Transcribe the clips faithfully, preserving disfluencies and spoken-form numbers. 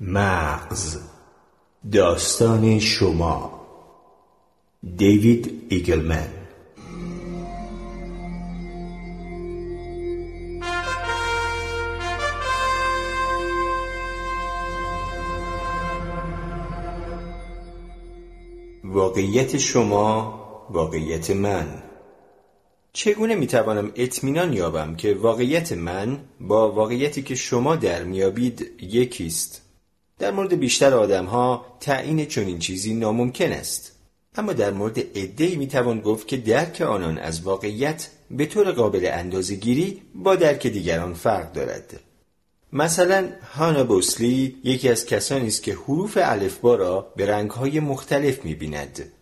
مغز داستان شما، دیوید ایگلمن. واقعیت شما، واقعیت من. چگونه میتوانم اطمینان یابم که واقعیت من با واقعیتی که شما در میابید یکیست؟ در مورد بیشتر آدم‌ها تعیین چنین چیزی ناممکن است، اما در مورد عده‌ای میتوان گفت که درک آنان از واقعیت به طور قابل اندازه‌گیری با درک دیگران فرق دارد. مثلا هانا بوسلی یکی از کسانی است که حروف الفبا را به رنگ‌های مختلف می‌بیند.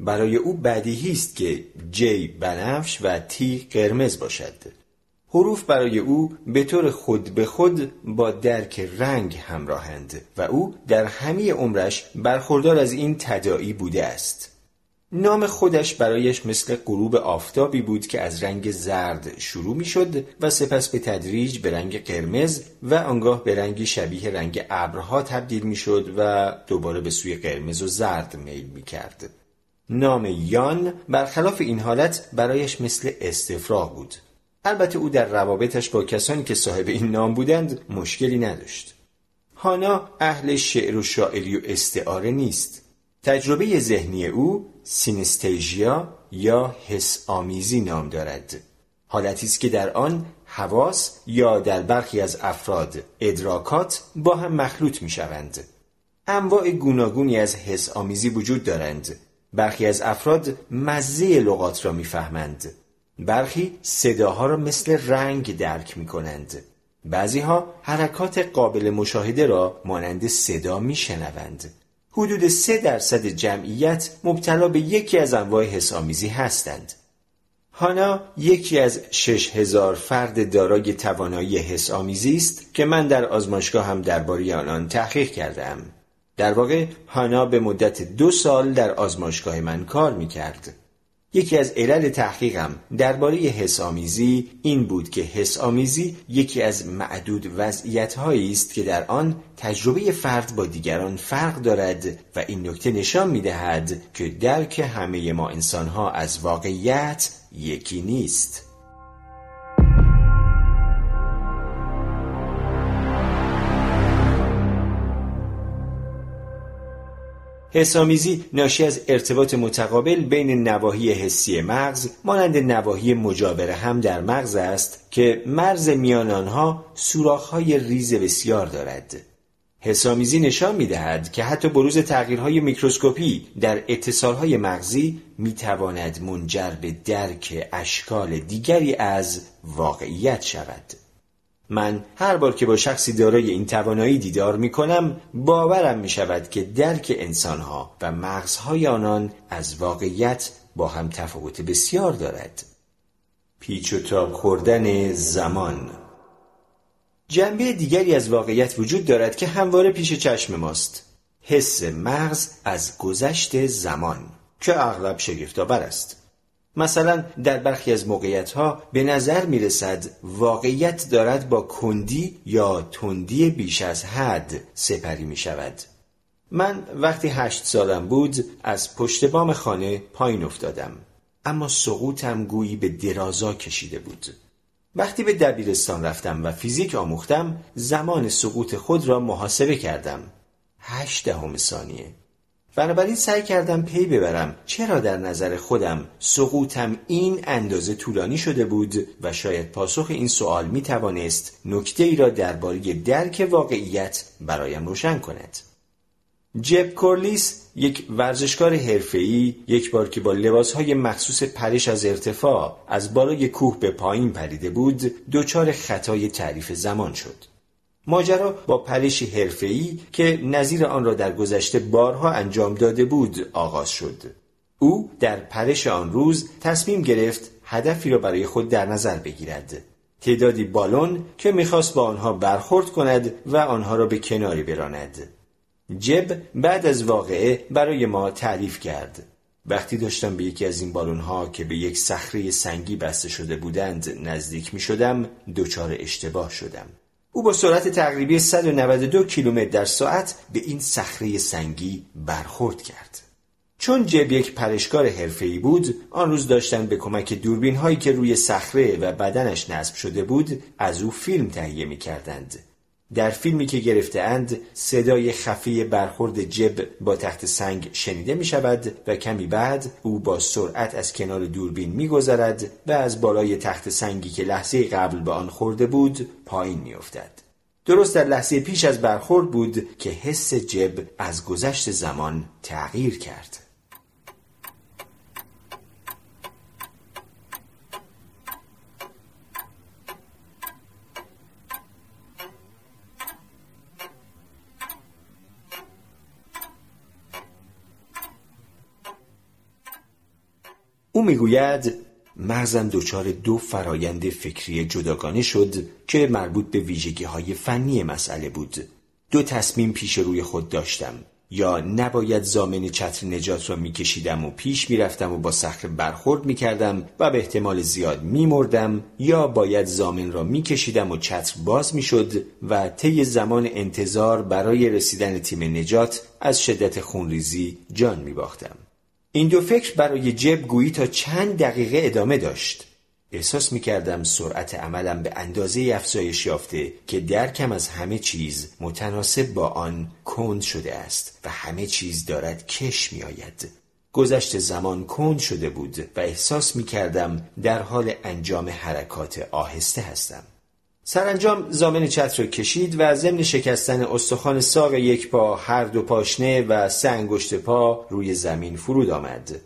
برای او بدیهی است که جی بنفش و تی قرمز باشد. حروف برای او به طور خود به خود با درک رنگ همراهند و او در همه عمرش برخوردار از این تداعی بوده است. نام خودش برایش مثل غروب آفتابی بود که از رنگ زرد شروع می شد و سپس به تدریج به رنگ قرمز و آنگاه به رنگی شبیه رنگ ابرها تبدیل می شد و دوباره به سوی قرمز و زرد میل می کرد. نام یان برخلاف این حالت برایش مثل استفراغ بود. البته او در روابطش با کسانی که صاحب این نام بودند مشکلی نداشت. هانا اهل شعر و شاعری و استعاره نیست. تجربه ذهنی او سینستژیا یا حس آمیزی نام دارد. حالتی است که در آن حواس یا در برخی از افراد ادراکات با هم مخلوط می شوند. انواع گوناگونی از حس آمیزی وجود دارند. برخی از افراد مزه لغات را می فهمند. برخی صداها را مثل رنگ درک می کنند. بعضی ها حرکات قابل مشاهده را مانند صدا می شنوند. حدود سه درصد جمعیت مبتلا به یکی از انواع حس‌آمیزی هستند. هانا یکی از شش هزار فرد دارای توانایی حس‌آمیزی است که من در آزمایشگاه هم درباره آنان تحقیق کردم. در واقع هانا به مدت دو سال در آزمایشگاه من کار می کرد. یکی از علل تحقیقم درباره حس‌آمیزی این بود که حس‌آمیزی یکی از معدود وضعیت‌هایی است که در آن تجربه فرد با دیگران فرق دارد و این نکته نشان می‌دهد که درک همه ما انسان‌ها از واقعیت یکی نیست. حس‌آمیزی ناشی از ارتباط متقابل بین نواحی حسی مغز مانند نواحی مجاور هم در مغز است که مرز میان آنها سوراخ‌های ریز بسیار دارد. حس‌آمیزی نشان می‌دهد که حتی بروز تغییرهای میکروسکوپی در اتصال‌های مغزی می‌تواند منجر به درک اشکال دیگری از واقعیت شود. من هر بار که با شخصی دارای این توانایی دیدار می کنم باورم می شود که درک انسانها و مغزهای آنان از واقعیت با هم تفاوت بسیار دارد. پیچ و تاب خوردن زمان. جنبه دیگری از واقعیت وجود دارد که همواره پیش چشم ماست: حس مغز از گذشت زمان که اغلب شگفت‌آور است. مثلا در برخی از موقعیت‌ها به نظر می‌رسد واقعیت دارد با کندی یا تندی بیش از حد سپری می‌شود. من وقتی هشت سالم بود از پشت بام خانه پایین افتادم، اما سقوطم گویی به درازا کشیده بود. وقتی به دبیرستان رفتم و فیزیک آموختم زمان سقوط خود را محاسبه کردم: هشت دهم ثانیه. بنابراین سعی کردم پی ببرم چرا در نظر خودم سقوطم این اندازه طولانی شده بود و شاید پاسخ این سوال می توانست نکته ای را درباره درک واقعیت برایم روشن کند. جب کورلیس، یک ورزشکار حرفه‌ای، یک بار که با لباسهای مخصوص پرش از ارتفاع از بالای کوه به پایین پریده بود دچار خطای تعریف زمان شد. ماجرا با پرشی حرفه‌ای که نظیر آن را در گذشته بارها انجام داده بود آغاز شد. او در پرش آن روز تصمیم گرفت هدفی را برای خود در نظر بگیرد: تعدادی بالون که می‌خواست با آنها برخورد کند و آنها را به کناری براند. جب بعد از واقعه برای ما تعریف کرد: وقتی داشتم به یکی از این بالون‌ها که به یک صخره سنگی بسته شده بودند نزدیک می‌شدم، دچار اشتباه شدم. او با سرعت تقریبی صد و نود و دو کیلومتر در ساعت به این صخره سنگی برخورد کرد. چون جب یک پرشکار حرفه‌ای بود، آن روز داشتن به کمک دوربین هایی که روی صخره و بدنش نصب شده بود از او فیلم تهیه می‌کردند. در فیلمی که گرفته‌اند، صدای خفی برخورد جب با تخت سنگ شنیده می‌شود و کمی بعد او با سرعت از کنار دوربین می‌گذرد و از بالای تخت سنگی که لحظه قبل به آن خورده بود پایین می‌افتد. درست در لحظه پیش از برخورد بود که حس جب از گذشت زمان تغییر کرد. او میگوید مغزم دچار دو فرایند فکری جداگانه شد که مربوط به ویژگی‌های فنی مسئله بود. دو تصمیم پیش روی خود داشتم، یا نباید ضامن چتر نجات را میکشیدم و پیش میرفتم و با صخره برخورد میکردم و به احتمال زیاد میمردم، یا باید ضامن را میکشیدم و چتر باز میشد و طی زمان انتظار برای رسیدن تیم نجات از شدت خونریزی جان میباختم. این دو فکر برای جب گویی تا چند دقیقه ادامه داشت. احساس می‌کردم سرعت عملم به اندازه افزایش یافته که درکم از همه چیز متناسب با آن کند شده است و همه چیز دارد کش می‌آید. گذشت زمان کند شده بود و احساس می‌کردم در حال انجام حرکات آهسته هستم. سرانجام ضامن چتر را کشید و ضمن شکستن استخوان ساق یک پا، هر دو پاشنه و سه انگشت پا روی زمین فرود آمد.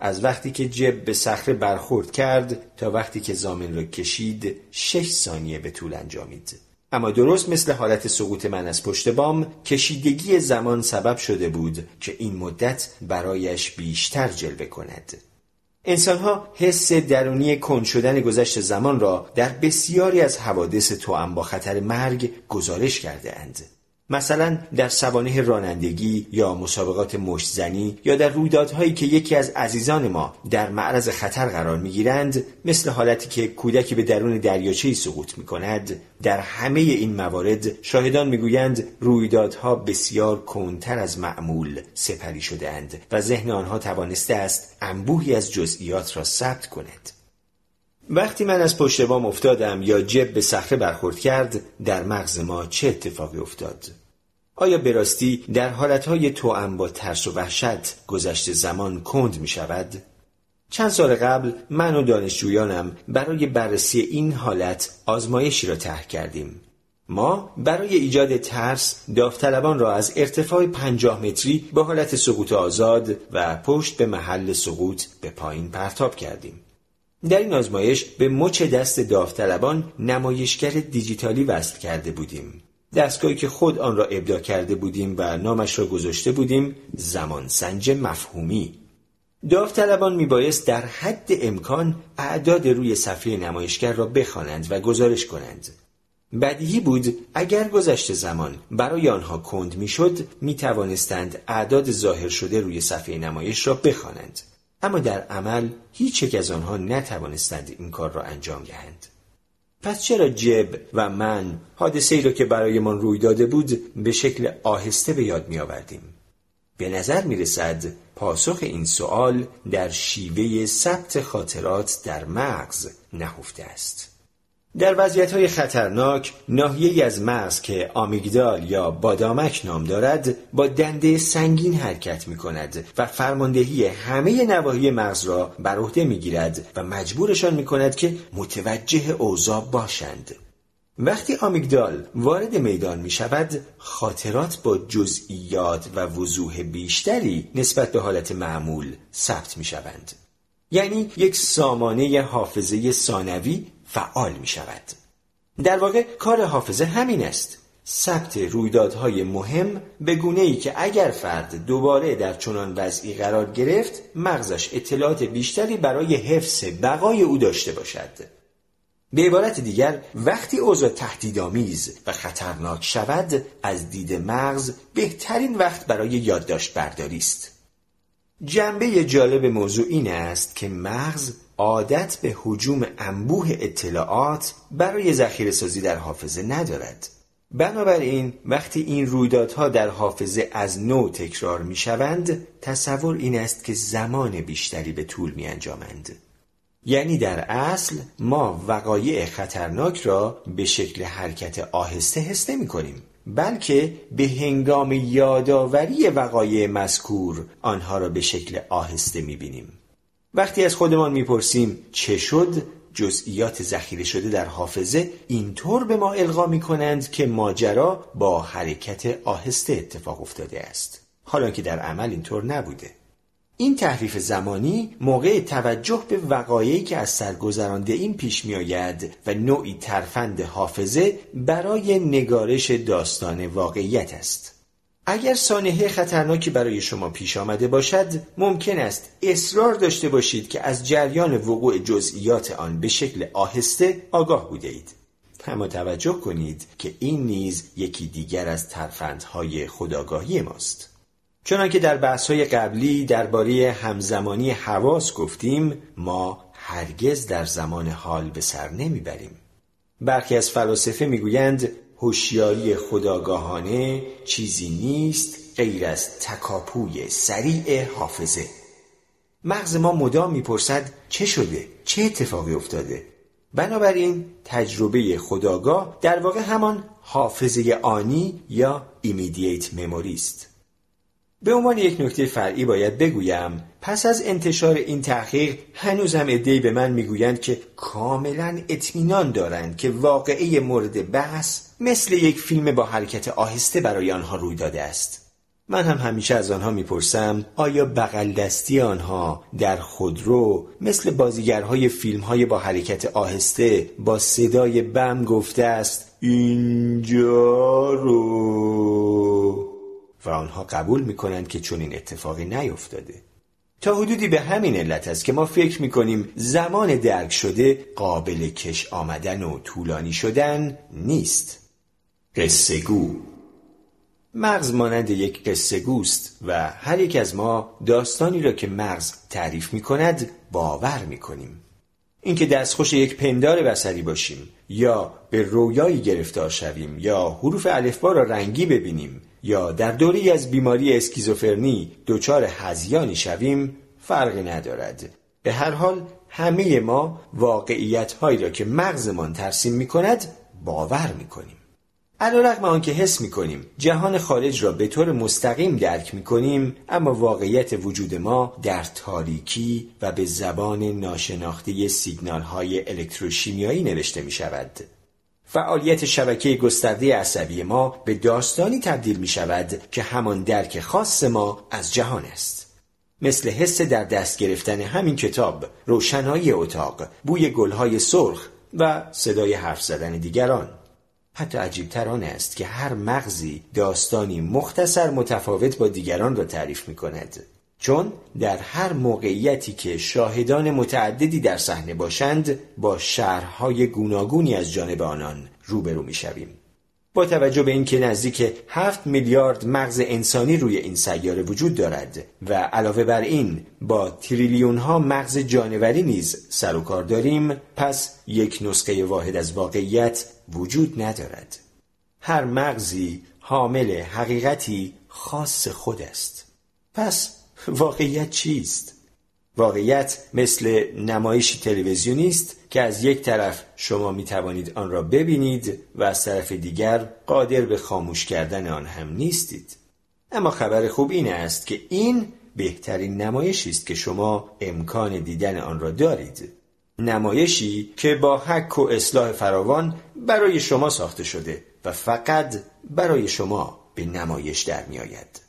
از وقتی که جب به صخره برخورد کرد تا وقتی که ضامن را کشید شش ثانیه به طول انجامید. اما درست مثل حالت سقوط من از پشت بام، کشیدگی زمان سبب شده بود که این مدت برایش بیشتر جلوه کند. انسان‌ها حس درونی کند شدن گذشت زمان را در بسیاری از حوادث توأم با خطر مرگ گزارش کرده اند. مثلا در سوانح رانندگی یا مسابقات مشت‌زنی یا در رویدادهایی که یکی از عزیزان ما در معرض خطر قرار می‌گیرند، مثل حالتی که کودکی به درون دریاچه‌ای سقوط می‌کند، در همه این موارد شاهدان می‌گویند رویدادها بسیار کندتر از معمول سپری شده‌اند و ذهن آنها توانسته است انبوهی از جزئیات را ثبت کند. وقتی من از پشت بام افتادم یا جب به صخره برخورد کرد، در مغز ما چه اتفاقی افتاد؟ آیا به راستی در حالتهای توأم با ترس و وحشت گذشت زمان کند می شود؟ چند سال قبل من و دانشجویانم برای بررسی این حالت آزمایشی را طرح کردیم. ما برای ایجاد ترس داوطلبان را از ارتفاع پنجاه متری به حالت سقوط آزاد و پشت به محل سقوط به پایین پرتاب کردیم. در این آزمایش به مچ دست داوطلبان نمایشگر دیجیتالی وصل کرده بودیم. دستگاهی که خود آن را ابداع کرده بودیم و نامش را گذاشته بودیم زمانسنج مفهومی. داوطلبان میبایست در حد امکان اعداد روی صفحه نمایشگر را بخوانند و گزارش کنند. بدیهی بود اگر گذشت زمان برای آنها کند میشد، میتوانستند اعداد ظاهر شده روی صفحه نمایش را بخوانند. اما در عمل هیچ یک از آنها نتوانستند این کار را انجام دهند. پس چرا جب و من حادثه‌ای را که برای من روی داده بود به شکل آهسته به یاد می آوردیم؟ به نظر می رسد پاسخ این سوال در شیوه ثبت خاطرات در مغز نهفته است. در وضعیت‌های خطرناک، ناحیه‌ای از مغز که آمیگدال یا بادامک نام دارد با دنده سنگین حرکت می‌کند و فرماندهی همه نواحی مغز را بر عهده می‌گیرد و مجبورشان می‌کند که متوجه اوضاع باشند. وقتی آمیگدال وارد میدان می‌شود، خاطرات با جزئیات و وضوح بیشتری نسبت به حالت معمول ثبت می‌شوند. یعنی یک سامانه حافظه ثانوی فعال می شود. در واقع کار حافظه همین است، ثبت رویدادهای مهم به گونه‌ای که اگر فرد دوباره در چنان وضعی قرار گرفت، مغزش اطلاعات بیشتری برای حفظ بقای او داشته باشد. به عبارت دیگر، وقتی اوضاع تهدیدآمیز و خطرناک شود، از دید مغز بهترین وقت برای یادداشت برداری است. جنبه جالب موضوع این است که مغز عادت به هجوم انبوه اطلاعات برای ذخیره‌سازی در حافظه ندارد. بنابراین وقتی این رویدادها در حافظه از نو تکرار می شوند، تصور این است که زمان بیشتری به طول می انجامند. یعنی در اصل ما وقایع خطرناک را به شکل حرکت آهسته حس نمی کنیم، بلکه به هنگام یادآوری وقایع مذکور آنها را به شکل آهسته می بینیم. وقتی از خودمان می پرسیم چه شد، جزئیات ذخیره شده در حافظه اینطور به ما القا می کنند که ماجرا با حرکت آهسته اتفاق افتاده است، حالا که در عمل اینطور نبوده. این تحریف زمانی موقع توجه به وقایعی که از سر گذرانده این پیش می آید و نوعی ترفند حافظه برای نگارش داستان واقعیت است. اگر سانحه خطرناکی برای شما پیش آمده باشد، ممکن است اصرار داشته باشید که از جریان وقوع جزئیات آن به شکل آهسته آگاه بوده اید. اما توجه کنید که این نیز یکی دیگر از ترفندهای خودآگاهی ماست. چنانکه در بحث‌های قبلی درباره همزمانی حواس گفتیم، ما هرگز در زمان حال به سر نمیبریم. برخی از فلاسفه میگویند هوشیاری خودآگاهانه چیزی نیست غیر از تکاپوی سریع حافظه. مغز ما مدام میپرسد چه شده؟ چه اتفاقی افتاده؟ بنابراین تجربه خودآگاه در واقع همان حافظه آنی یا ایمیدیت مموری است. به عنوان یک نکته فرعی باید بگویم پس از انتشار این تحقیق هنوز هم عده‌ای به من میگویند که کاملا اطمینان دارند که واقعه مورد بحث مثل یک فیلم با حرکت آهسته برای آنها روی داده است. من هم همیشه از آنها میپرسم آیا بغل دستی آنها در خودرو مثل بازیگرهای فیلم‌های با حرکت آهسته با صدای بم گفته است اینجا رو، و آنها قبول میکنند که چون این اتفاقی نیفتاده. تا حدودی به همین علت است که ما فکر میکنیم زمان درک شده قابل کش آمدن و طولانی شدن نیست. قصه گو مغز مانند یک قصه گوست و هر یک از ما داستانی را که مغز تعریف میکند باور میکنیم. اینکه دستخوش یک پندار بصری باشیم یا به رویایی گرفتار شویم یا حروف الفبا را رنگی ببینیم یا در دوره‌ای از بیماری اسکیزوفرنی دچار هذیانی شویم فرقی ندارد. به هر حال همه ما واقعیت‌هایی را که مغزمان ترسیم می‌کند باور می‌کنیم. علی‌رغم آنکه حس می‌کنیم جهان خارج را به طور مستقیم درک می‌کنیم، اما واقعیت وجود ما در تاریکی و به زبان ناشناخته سیگنال‌های الکتروشیمیایی نوشته می‌شود. فعالیت شبکه گسترده عصبی ما به داستانی تبدیل می شود که همان درک خاص ما از جهان است. مثل حس در دست گرفتن همین کتاب، روشنایی اتاق، بوی گلهای سرخ و صدای حرف زدن دیگران. حتی عجیب‌تر آن است که هر مغزی داستانی مختصر متفاوت با دیگران را تعریف می کند، چون در هر موقعیتی که شاهدان متعددی در صحنه باشند با شرح‌های گوناگونی از جانب آنان روبرو می‌شویم. با توجه به اینکه نزدیک هفت میلیارد مغز انسانی روی این سیاره وجود دارد و علاوه بر این با تریلیون‌ها مغز جانوری نیز سر و کار داریم، پس یک نسخه واحد از واقعیت وجود ندارد. هر مغزی حامل حقیقتی خاص خود است. پس واقعیت چیست؟ واقعیت مثل نمایشی تلویزیونی است که از یک طرف شما می توانید آن را ببینید و از طرف دیگر قادر به خاموش کردن آن هم نیستید. اما خبر خوب این است که این بهترین نمایشی است که شما امکان دیدن آن را دارید. نمایشی که با حک و اصلاح فراوان برای شما ساخته شده و فقط برای شما به نمایش در می آید.